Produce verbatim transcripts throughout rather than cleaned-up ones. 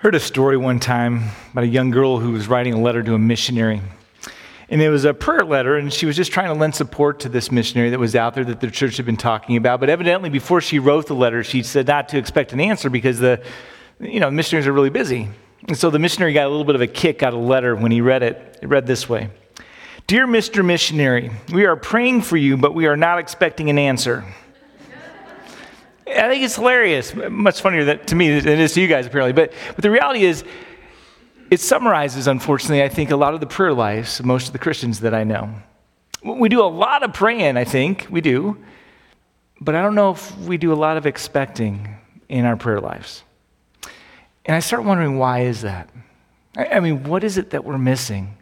Heard a story one time about a young girl who was writing a letter to a missionary. And it was a prayer letter, and she was just trying to lend support to this missionary that was out there that the church had been talking about. But evidently, before she wrote the letter, she said not to expect an answer because the, you know, missionaries are really busy. And so the missionary got a little bit of a kick out of the letter when he read it. It read this way. Dear Mister Missionary, we are praying for you, but we are not expecting an answer. I think it's hilarious, much funnier that, to me than it is to you guys, apparently. But, but the reality is, it summarizes, unfortunately, I think, a lot of the prayer lives of most of the Christians that I know. We do a lot of praying, I think, we do. But I don't know if we do a lot of expecting in our prayer lives. And I start wondering, why is that? I, I mean, what is it that we're missing?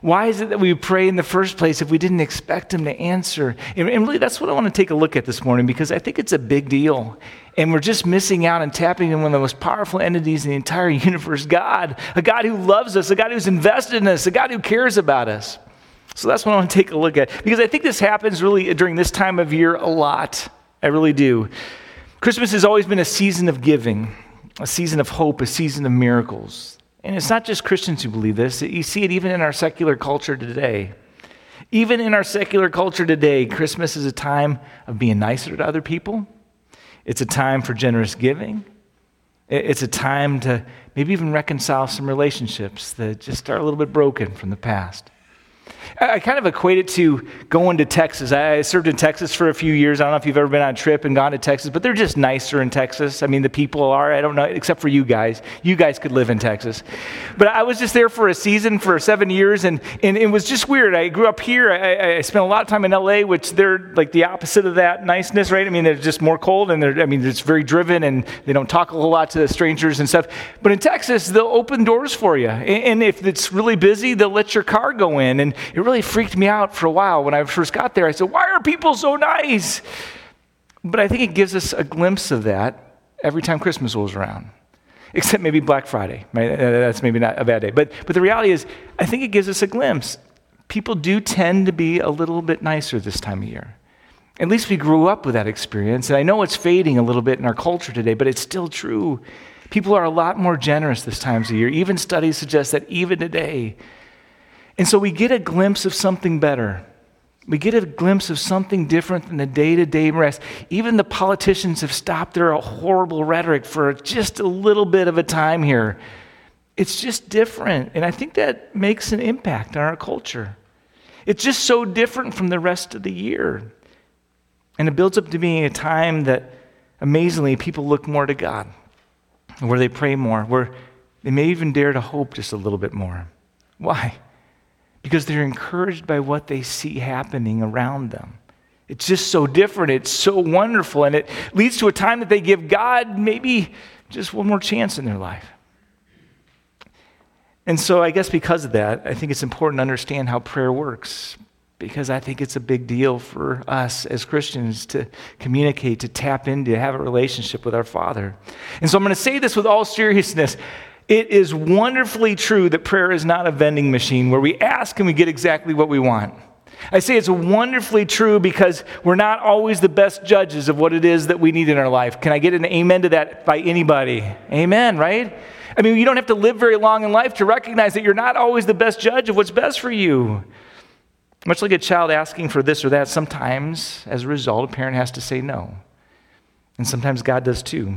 Why is it that we pray in the first place if we didn't expect him to answer? And really, that's what I want to take a look at this morning, because I think it's a big deal. And we're just missing out and tapping in one of the most powerful entities in the entire universe, God, a God who loves us, a God who's invested in us, a God who cares about us. So that's what I want to take a look at, because I think this happens really during this time of year a lot. I really do. Christmas has always been a season of giving, a season of hope, a season of miracles. And it's not just Christians who believe this. You see it even in our secular culture today. Even in our secular culture today, Christmas is a time of being nicer to other people. It's a time for generous giving. It's a time to maybe even reconcile some relationships that just are a little bit broken from the past. I kind of equate it to going to Texas. I served in Texas for a few years. I don't know if you've ever been on a trip and gone to Texas, but they're just nicer in Texas. I mean, the people are, I don't know, except for you guys. You guys could live in Texas. But I was just there for a season for seven years, and, and it was just weird. I grew up here. I, I spent a lot of time in L A, which they're like the opposite of that niceness, right? I mean, they're just more cold, and they're, I mean, it's very driven, and they don't talk a whole lot to the strangers and stuff. But in Texas, they'll open doors for you. And, and if it's really busy, they'll let your car go in, and it really freaked me out for a while when I first got there. I said, why are people so nice? But I think it gives us a glimpse of that every time Christmas rolls around, except maybe Black Friday. Right? That's maybe not a bad day. But, but the reality is, I think it gives us a glimpse. People do tend to be a little bit nicer this time of year. At least we grew up with that experience. And I know it's fading a little bit in our culture today, but it's still true. People are a lot more generous this time of year. Even studies suggest that even today. And so we get a glimpse of something better. We get a glimpse of something different than the day-to-day mess. Even the politicians have stopped their horrible rhetoric for just a little bit of a time here. It's just different. And I think that makes an impact on our culture. It's just so different from the rest of the year. And it builds up to being a time that, amazingly, people look more to God, where they pray more, where they may even dare to hope just a little bit more. Why? Because they're encouraged by what they see happening around them. It's just so different. It's so wonderful. And it leads to a time that they give God maybe just one more chance in their life. And so I guess because of that, I think it's important to understand how prayer works, because I think it's a big deal for us as Christians to communicate, to tap into, to have a relationship with our Father. And so I'm going to say this with all seriousness. It is wonderfully true that prayer is not a vending machine where we ask and we get exactly what we want. I say it's wonderfully true because we're not always the best judges of what it is that we need in our life. Can I get an amen to that by anybody? Amen, right? I mean, you don't have to live very long in life to recognize that you're not always the best judge of what's best for you. Much like a child asking for this or that, sometimes, as a result, a parent has to say no. And sometimes God does too.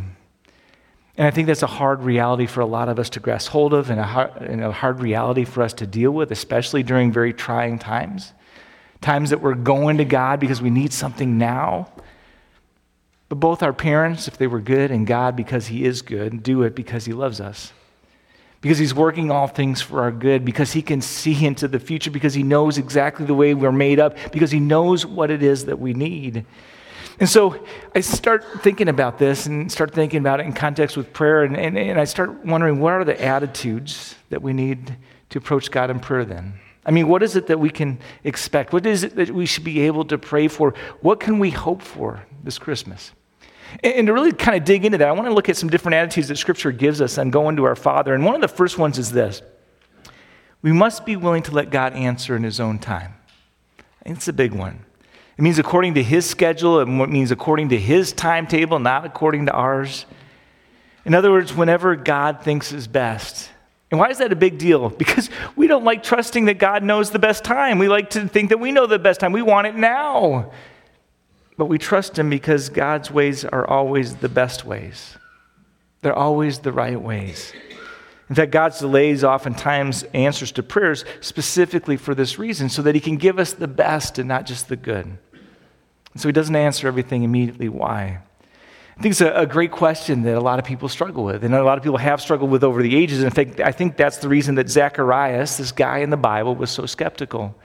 And I think that's a hard reality for a lot of us to grasp hold of, and a, hard, and a hard reality for us to deal with, especially during very trying times, times that we're going to God because we need something now. But both our parents, if they were good, and God, because he is good, do it because he loves us, because he's working all things for our good, because he can see into the future, because he knows exactly the way we're made up, because he knows what it is that we need. And so I start thinking about this and start thinking about it in context with prayer, and, and, and I start wondering, what are the attitudes that we need to approach God in prayer then? I mean, what is it that we can expect? What is it that we should be able to pray for? What can we hope for this Christmas? And, and to really kind of dig into that, I want to look at some different attitudes that Scripture gives us on going to our Father. And one of the first ones is this. We must be willing to let God answer in his own time. And it's a big one. It means according to his schedule, and what means according to his timetable, not according to ours. In other words, whenever God thinks is best. And why is that a big deal? Because we don't like trusting that God knows the best time. We like to think that we know the best time. We want it now. But we trust him because God's ways are always the best ways. They're always the right ways. In fact, God's delays oftentimes answers to prayers specifically for this reason, so that he can give us the best and not just the good. And so he doesn't answer everything immediately. Why? I think it's a, a great question that a lot of people struggle with, and a lot of people have struggled with over the ages. And in fact, I think that's the reason that Zacharias, this guy in the Bible, was so skeptical.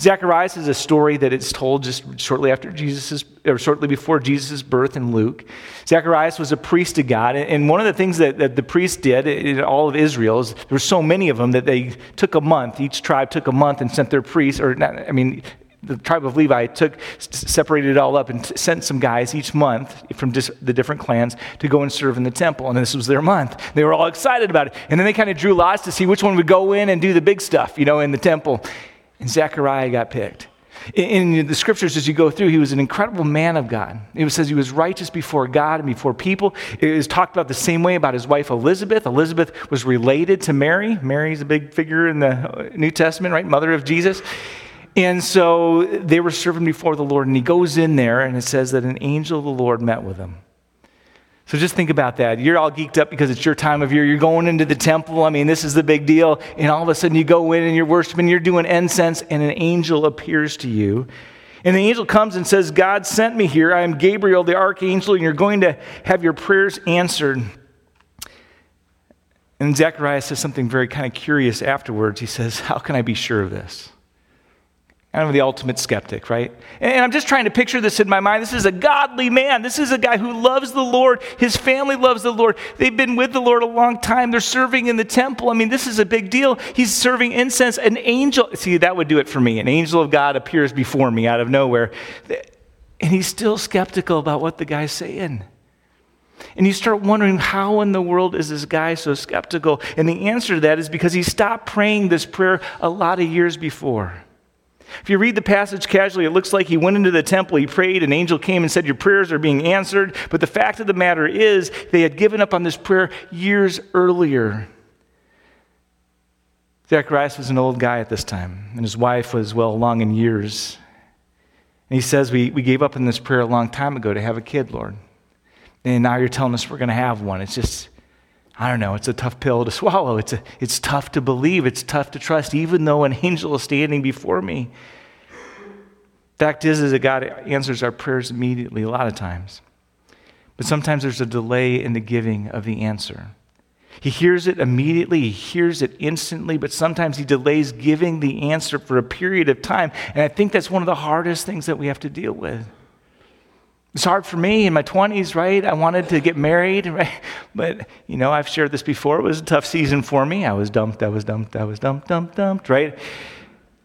Zacharias is a story that it's told just shortly after Jesus's, or shortly before Jesus' birth in Luke. Zacharias was a priest of God, and one of the things that, that the priests did in all of Israel is there were so many of them that they took a month. Each tribe took a month and sent their priests, or not, I mean. The tribe of Levi took, separated it all up and sent some guys each month from dis- the different clans to go and serve in the temple. And this was their month. They were all excited about it. And then they kind of drew lots to see which one would go in and do the big stuff, you know, in the temple. And Zechariah got picked. In, in the scriptures, as you go through, he was an incredible man of God. It says he was righteous before God and before people. It is talked about the same way about his wife, Elizabeth. Elizabeth was related to Mary. Mary's a big figure in the New Testament, right? Mother of Jesus. And so they were serving before the Lord, and he goes in there, and it says that an angel of the Lord met with him. So just think about that. You're all geeked up because it's your time of year. You're going into the temple. I mean, this is the big deal. And all of a sudden you go in and you're worshiping, you're doing incense, and an angel appears to you. And the angel comes and says, God sent me here. I am Gabriel, the archangel, and you're going to have your prayers answered. And Zechariah says something very kind of curious afterwards. He says, how can I be sure of this? I'm the ultimate skeptic, right? And I'm just trying to picture this in my mind. This is a godly man. This is a guy who loves the Lord. His family loves the Lord. They've been with the Lord a long time. They're serving in the temple. I mean, this is a big deal. He's serving incense. An angel, see, that would do it for me. An angel of God appears before me out of nowhere. And he's still skeptical about what the guy's saying. And you start wondering, how in the world is this guy so skeptical? And the answer to that is because he stopped praying this prayer a lot of years before. If you read the passage casually, it looks like he went into the temple, he prayed, an angel came and said, your prayers are being answered. But the fact of the matter is, they had given up on this prayer years earlier. Zacharias was an old guy at this time, and his wife was well along in years. And he says, we, we gave up on this prayer a long time ago to have a kid, Lord. And now you're telling us we're going to have one. It's just, I don't know, it's a tough pill to swallow. It's a, it's tough to believe. It's tough to trust, even though an angel is standing before me. Fact is, is that God answers our prayers immediately a lot of times. But sometimes there's a delay in the giving of the answer. He hears it immediately. He hears it instantly. But sometimes he delays giving the answer for a period of time. And I think that's one of the hardest things that we have to deal with. It's hard for me in my twenties, right? I wanted to get married, right? But, you know, I've shared this before. It was a tough season for me. I was dumped, I was dumped, I was dumped, dumped, dumped, right?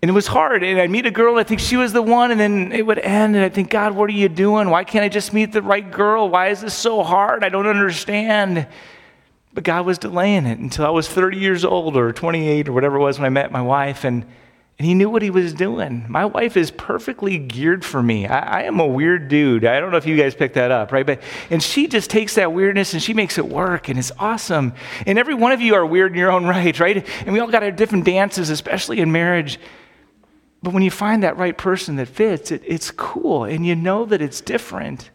And it was hard. And I'd meet a girl, and I think she was the one, and then it would end. And I'd think, God, what are you doing? Why can't I just meet the right girl? Why is this so hard? I don't understand. But God was delaying it until I was thirty years old or twenty-eight or whatever it was when I met my wife, and And he knew what he was doing. My wife is perfectly geared for me. I, I am a weird dude. I don't know if you guys picked that up, right? But and she just takes that weirdness and she makes it work, and it's awesome. And every one of you are weird in your own right, right? And we all got our different dances, especially in marriage. But when you find that right person that fits, it, it's cool, and you know that it's different.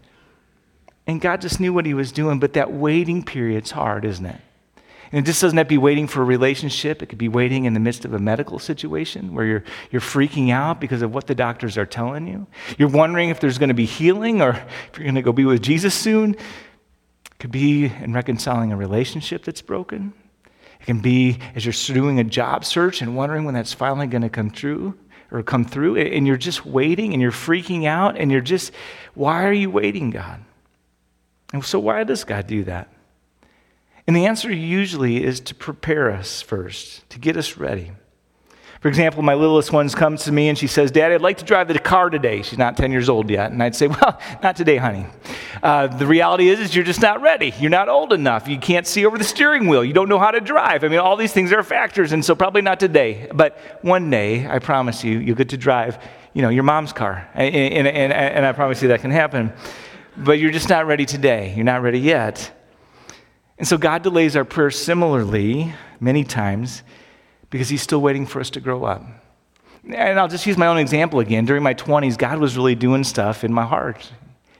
And God just knew what he was doing, but that waiting period's hard, isn't it? And it just doesn't have to be waiting for a relationship. It could be waiting in the midst of a medical situation where you're you're freaking out because of what the doctors are telling you. You're wondering if there's going to be healing or if you're going to go be with Jesus soon. It could be in reconciling a relationship that's broken. It can be as you're doing a job search and wondering when that's finally going to come true or come through. And you're just waiting and you're freaking out and you're just, why are you waiting, God? And so why does God do that? And the answer usually is to prepare us first, to get us ready. For example, my littlest one comes to me and she says, Daddy, I'd like to drive the car today. She's not ten years old yet. And I'd say, well, not today, honey. Uh, the reality is, is you're just not ready. You're not old enough. You can't see over the steering wheel. You don't know how to drive. I mean, all these things are factors. And so probably not today. But one day, I promise you, you'll get to drive, you know, your mom's car. And, and, and, and I promise you that can happen. But you're just not ready today. You're not ready yet. And so God delays our prayer similarly many times because he's still waiting for us to grow up. And I'll just use my own example again. During my twenties, God was really doing stuff in my heart.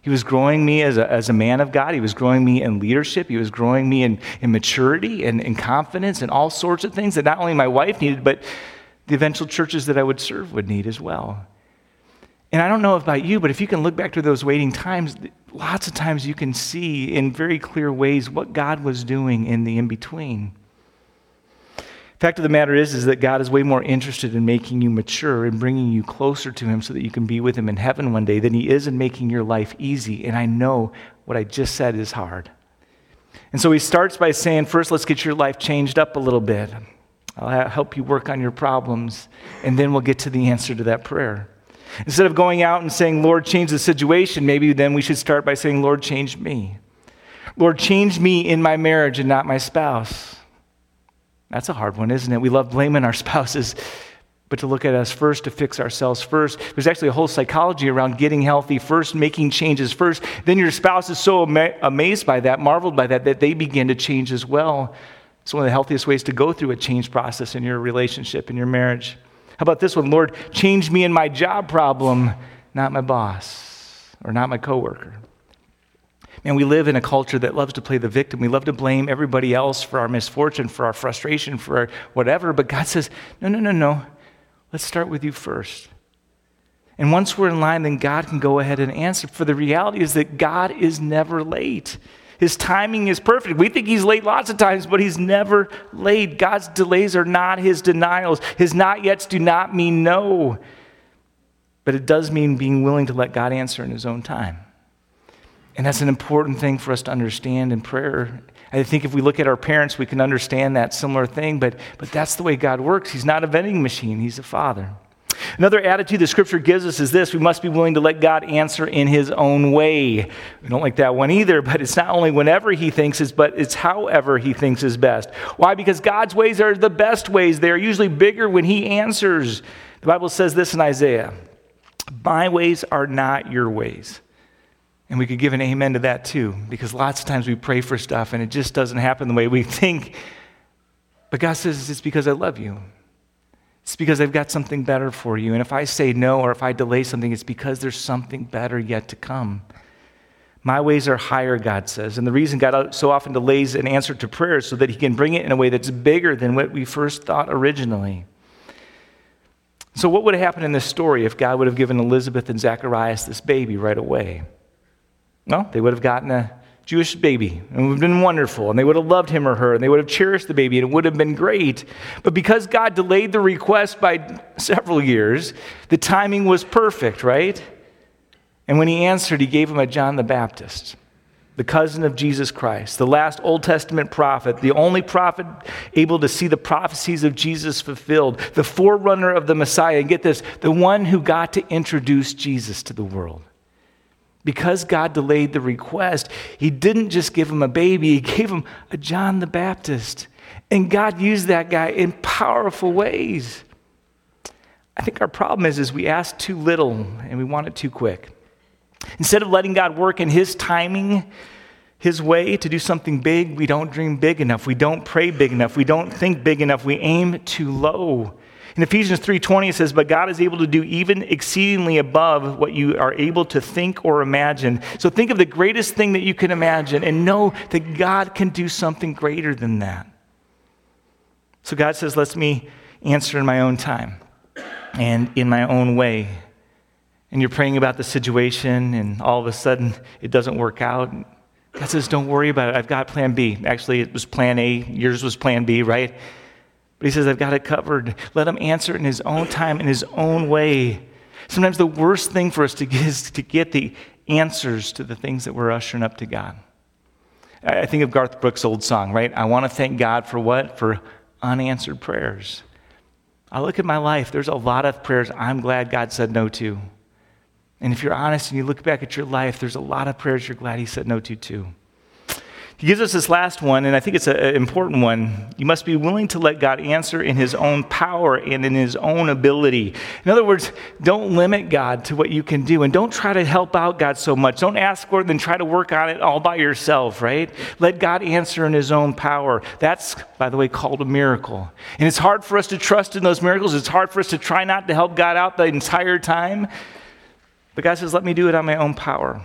He was growing me as a, as a man of God. He was growing me in leadership. He was growing me in, in maturity and in confidence and all sorts of things that not only my wife needed, but the eventual churches that I would serve would need as well. And I don't know about you, but if you can look back to those waiting times, lots of times you can see in very clear ways what God was doing in the in-between. The fact of the matter is, is that God is way more interested in making you mature and bringing you closer to him so that you can be with him in heaven one day than he is in making your life easy. And I know what I just said is hard. And so he starts by saying, first, let's get your life changed up a little bit. I'll help you work on your problems, and then we'll get to the answer to that prayer. Instead of going out and saying, Lord, change the situation, maybe then we should start by saying, Lord, change me. Lord, change me in my marriage and not my spouse. That's a hard one, isn't it? We love blaming our spouses, but to look at us first, to fix ourselves first. There's actually a whole psychology around getting healthy first, making changes first. Then your spouse is so ama- amazed by that, marveled by that, that they begin to change as well. It's one of the healthiest ways to go through a change process in your relationship, in your marriage. How about this one? Lord, change me in my job problem, not my boss or not my coworker. Man, we live in a culture that loves to play the victim. We love to blame everybody else for our misfortune, for our frustration, for our whatever. But God says, no, no, no, no. Let's start with you first. And once we're in line, then God can go ahead and answer. For the reality is that God is never late. His timing is perfect. We think he's late lots of times, but he's never late. God's delays are not his denials. His not yets do not mean no. But it does mean being willing to let God answer in his own time. And that's an important thing for us to understand in prayer. I think if we look at our parents, we can understand that similar thing, but, but that's the way God works. He's not a vending machine. He's a father. Another attitude the Scripture gives us is this. We must be willing to let God answer in his own way. We don't like that one either, but it's not only whenever he thinks is, but it's however he thinks is best. Why? Because God's ways are the best ways. They are usually bigger when he answers. The Bible says this in Isaiah, "My ways are not your ways." And we could give an amen to that too, because lots of times we pray for stuff and it just doesn't happen the way we think. But God says, it's because I love you. It's because I've got something better for you. And if I say no or if I delay something, it's because there's something better yet to come. My ways are higher, God says. And the reason God so often delays an answer to prayer is so that he can bring it in a way that's bigger than what we first thought originally. So what would have happened in this story if God would have given Elizabeth and Zacharias this baby right away? Well, they would have gotten a Jewish baby, and it would have been wonderful, and they would have loved him or her, and they would have cherished the baby, and it would have been great. But because God delayed the request by several years, the timing was perfect, right? And when he answered, he gave him a John the Baptist, the cousin of Jesus Christ, the last Old Testament prophet, the only prophet able to see the prophecies of Jesus fulfilled, the forerunner of the Messiah, and get this, the one who got to introduce Jesus to the world. Because God delayed the request, he didn't just give him a baby, he gave him a John the Baptist. And God used that guy in powerful ways. I think our problem is, is we ask too little and we want it too quick. Instead of letting God work in his timing, his way to do something big, we don't dream big enough. We don't pray big enough. We don't think big enough. We aim too low. In Ephesians three twenty, it says, but God is able to do even exceedingly above what you are able to think or imagine. So think of the greatest thing that you can imagine and know that God can do something greater than that. So God says, let me answer in my own time and in my own way. And you're praying about the situation and all of a sudden it doesn't work out. God says, don't worry about it. I've got plan B. Actually, it was plan A. Yours was plan B, right? But he says, I've got it covered. Let him answer in his own time, in his own way. Sometimes the worst thing for us to get is to get the answers to the things that we're ushering up to God. I think of Garth Brooks' old song, right? I want to thank God for what? For unanswered prayers. I look at my life. There's a lot of prayers I'm glad God said no to. And if you're honest and you look back at your life, there's a lot of prayers you're glad he said no to too. He gives us this last one, and I think it's an important one. You must be willing to let God answer in his own power and in his own ability. In other words, don't limit God to what you can do, and don't try to help out God so much. Don't ask for it, then try to work on it all by yourself, right? Let God answer in his own power. That's, by the way, called a miracle. And it's hard for us to trust in those miracles. It's hard for us to try not to help God out the entire time. But God says, let me do it on my own power.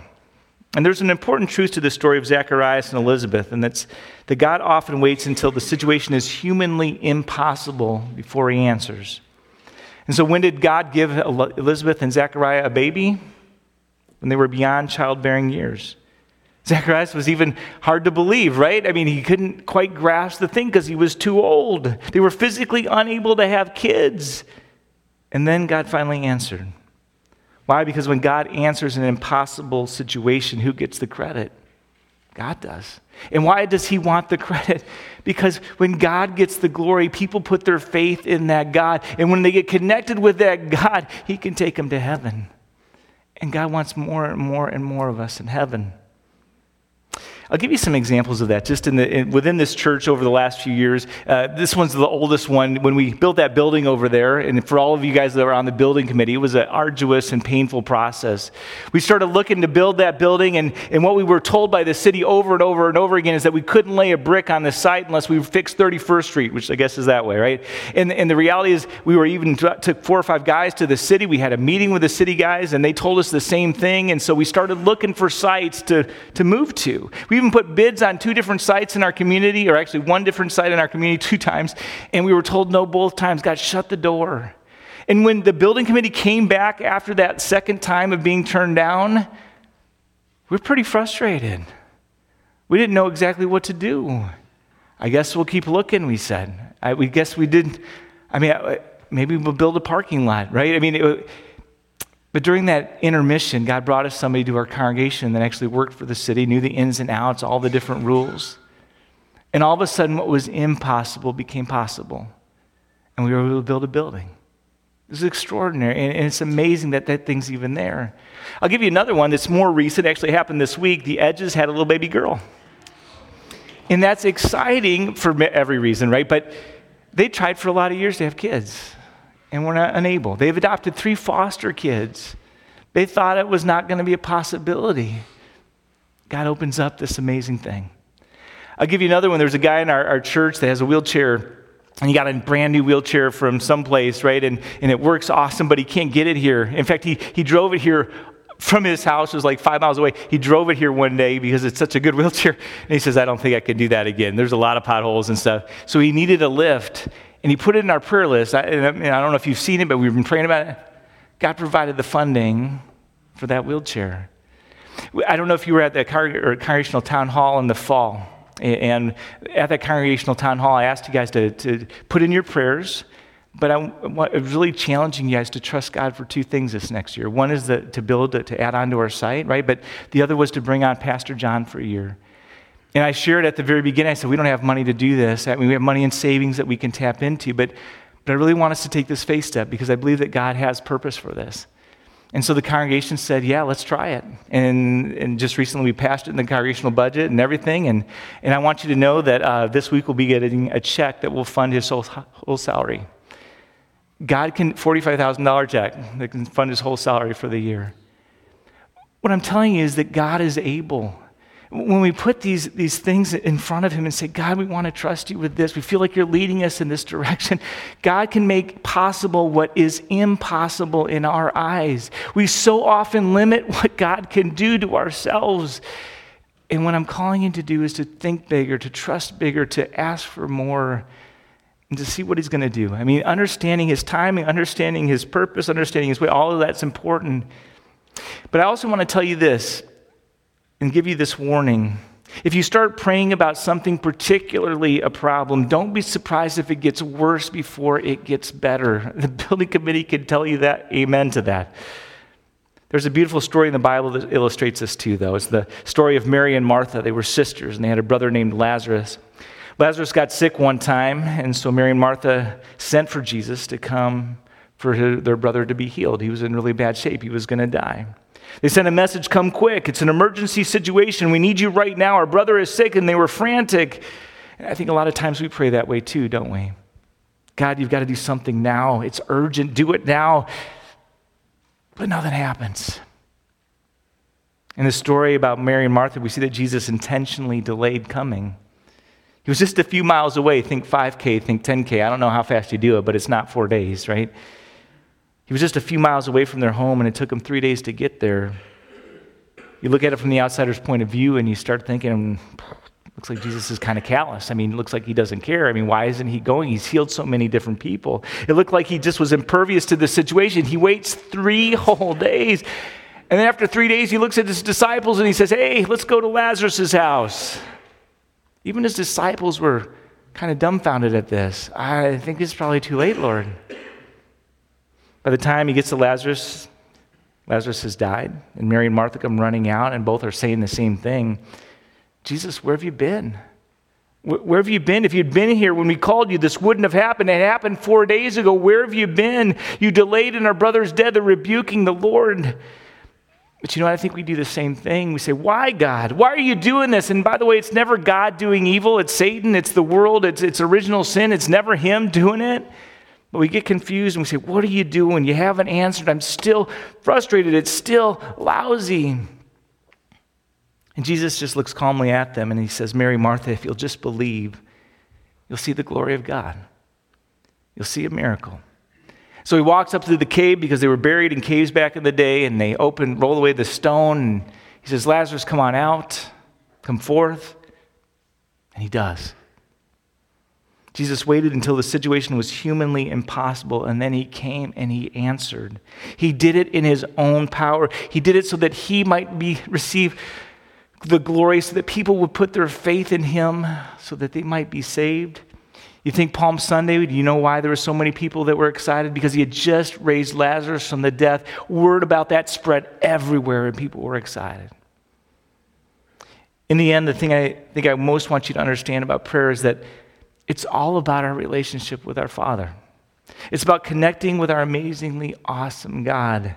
And there's an important truth to the story of Zacharias and Elizabeth, and that's that God often waits until the situation is humanly impossible before he answers. And so when did God give Elizabeth and Zachariah a baby? When they were beyond childbearing years. Zacharias was even hard to believe, right? I mean, he couldn't quite grasp the thing because he was too old. They were physically unable to have kids. And then God finally answered. Why? Because when God answers an impossible situation, who gets the credit? God does. And why does he want the credit? Because when God gets the glory, people put their faith in that God. And when they get connected with that God, he can take them to heaven. And God wants more and more and more of us in heaven. I'll give you some examples of that just in the in, within this church over the last few years. Uh, this one's the oldest one. When we built that building over there, and for all of you guys that were on the building committee, it was an arduous and painful process. We started looking to build that building, and, and what we were told by the city over and over and over again is that we couldn't lay a brick on the site unless we fixed thirty-first street, which I guess is that way, right? And, and the reality is we were even took four or five guys to the city. We had a meeting with the city guys, and they told us the same thing, and so we started looking for sites to, to move to. We We even put bids on two different sites in our community, or actually one different site in our community two times, and we were told no both times. God shut the door. And when the building committee came back after that second time of being turned down, we were pretty frustrated. We didn't know exactly what to do. I guess we'll keep looking, we said. I, we guess we didn't. I mean, maybe we'll build a parking lot, right? I mean, it, But during that intermission, God brought us somebody to our congregation that actually worked for the city, knew the ins and outs, all the different rules. And all of a sudden, what was impossible became possible. And we were able to build a building. It was extraordinary, and it's amazing that that thing's even there. I'll give you another one that's more recent. It actually happened this week. The Edges had a little baby girl. And that's exciting for every reason, right? But they tried for a lot of years to have kids. And we're not unable. They've adopted three foster kids. They thought it was not going to be a possibility. God opens up this amazing thing. I'll give you another one. There's a guy in our, our church that has a wheelchair, and he got a brand new wheelchair from someplace, right? And, and it works awesome, but he can't get it here. In fact, he, he drove it here from his house. It was like five miles away. He drove it here one day because it's such a good wheelchair. And he says, I don't think I can do that again. There's a lot of potholes and stuff. So he needed a lift. And he put it in our prayer list. I, and I don't know if you've seen it, but we've been praying about it. God provided the funding for that wheelchair. I don't know if you were at the congregational town hall in the fall. And at that congregational town hall, I asked you guys to, to put in your prayers. But I'm really challenging you guys to trust God for two things this next year. One is the, to build, to add on to our site, right? But the other was to bring on Pastor John for a year. And I shared at the very beginning, I said, we don't have money to do this. I mean, we have money in savings that we can tap into, but, but I really want us to take this faith step because I believe that God has purpose for this. And so the congregation said, yeah, let's try it. And and just recently we passed it in the congregational budget and everything. And, and I want you to know that uh, this week we'll be getting a check that will fund his whole, whole salary. God can, forty-five thousand dollars check that can fund his whole salary for the year. What I'm telling you is that God is able. When we put these, these things in front of him and say, God, we want to trust you with this. We feel like you're leading us in this direction. God can make possible what is impossible in our eyes. We so often limit what God can do to ourselves. And what I'm calling you to do is to think bigger, to trust bigger, to ask for more, and to see what he's going to do. I mean, understanding his timing, understanding his purpose, understanding his way, all of that's important. But I also want to tell you this. And give you this warning. If you start praying about something, particularly a problem, don't be surprised if it gets worse before it gets better. The building committee can tell you that. Amen to that. There's a beautiful story in the Bible that illustrates this too, though. It's the story of Mary and Martha. They were sisters, and they had a brother named Lazarus. Lazarus got sick one time, and so Mary and Martha sent for Jesus to come for her, their brother to be healed. He was in really bad shape. He was going to die. They sent a message, come quick. It's an emergency situation. We need you right now. Our brother is sick, and they were frantic. And I think a lot of times we pray that way too, don't we? God, you've got to do something now. It's urgent. Do it now. But nothing happens. In the story about Mary and Martha, we see that Jesus intentionally delayed coming. He was just a few miles away. Think five K, think ten K. I don't know how fast you do it, but it's not four days, right? He was just a few miles away from their home, and it took him three days to get there. You look at it from the outsider's point of view, and you start thinking, looks like Jesus is kind of callous. I mean, it looks like he doesn't care. I mean, why isn't he going? He's healed so many different people. It looked like he just was impervious to the situation. He waits three whole days. And then after three days, he looks at his disciples and he says, hey, let's go to Lazarus' house. Even his disciples were kind of dumbfounded at this. I think it's probably too late, Lord. By the time he gets to Lazarus, Lazarus has died. And Mary and Martha come running out, and both are saying the same thing. Jesus, where have you been? Where have you been? If you'd been here when we called you, this wouldn't have happened. It happened four days ago. Where have you been? You delayed and our brother's dead. They're rebuking the Lord. But you know what? I think we do the same thing. We say, why, God? Why are you doing this? And by the way, it's never God doing evil. It's Satan. It's the world. It's, it's original sin. It's never him doing it. But we get confused and we say, what are you doing? You haven't answered. I'm still frustrated. It's still lousy. And Jesus just looks calmly at them and he says, Mary, Martha, if you'll just believe, you'll see the glory of God. You'll see a miracle. So he walks up to the cave because they were buried in caves back in the day, and they open, roll away the stone. And he says, Lazarus, come on out, come forth. And he does. Jesus waited until the situation was humanly impossible, and then he came and he answered. He did it in his own power. He did it so that he might be receive the glory, so that people would put their faith in him, so that they might be saved. You think Palm Sunday, do you know why there were so many people that were excited? Because he had just raised Lazarus from the death. Word about that spread everywhere, and people were excited. In the end, the thing I think I most want you to understand about prayer is that it's all about our relationship with our Father. It's about connecting with our amazingly awesome God.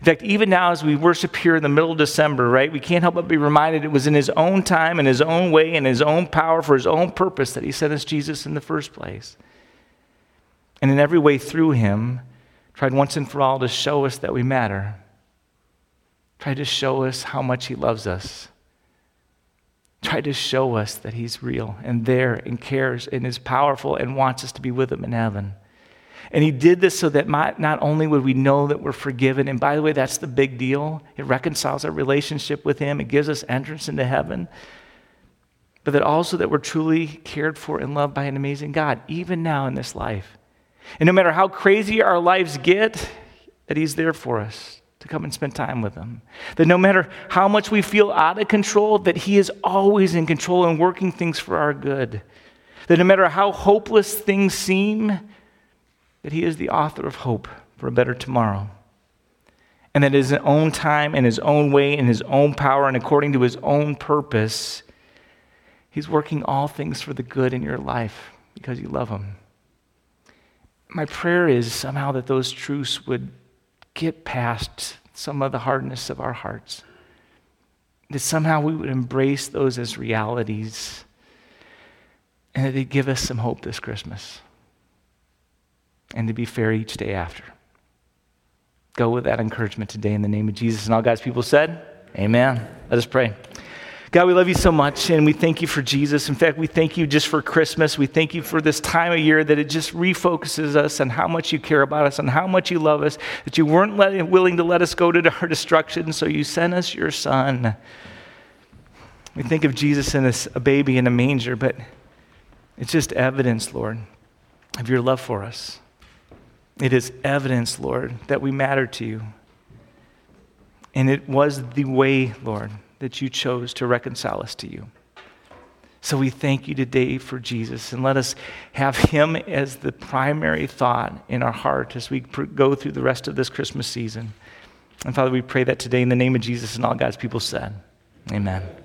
In fact, even now as we worship here in the middle of December, right, we can't help but be reminded it was in his own time, in his own way, in his own power, for his own purpose that he sent us Jesus in the first place. And in every way through him, tried once and for all to show us that we matter. Tried to show us how much he loves us. Tried to show us that he's real and there and cares and is powerful and wants us to be with him in heaven. And he did this so that my, not only would we know that we're forgiven, and by the way, that's the big deal. It reconciles our relationship with him. It gives us entrance into heaven. But that also that we're truly cared for and loved by an amazing God, even now in this life. And no matter how crazy our lives get, that he's there for us to come and spend time with him. That no matter how much we feel out of control, that he is always in control and working things for our good. That no matter how hopeless things seem, that he is the author of hope for a better tomorrow. And that in his own time, in his own way, in his own power, and according to his own purpose, he's working all things for the good in your life because you love him. My prayer is somehow that those truths would get past some of the hardness of our hearts. That somehow we would embrace those as realities. And that they give us some hope this Christmas. And to be fair each day after. Go with that encouragement today in the name of Jesus. And all God's people said, amen. Let us pray. God, we love you so much, and we thank you for Jesus. In fact, we thank you just for Christmas. We thank you for this time of year that it just refocuses us on how much you care about us, on how much you love us, that you weren't letting, willing to let us go to our destruction, so you sent us your Son. We think of Jesus as a baby in a manger, but it's just evidence, Lord, of your love for us. It is evidence, Lord, that we matter to you. And it was the way, Lord, that you chose to reconcile us to you. So we thank you today for Jesus, and let us have him as the primary thought in our heart as we go through the rest of this Christmas season. And Father, we pray that today in the name of Jesus, and all God's people said, amen.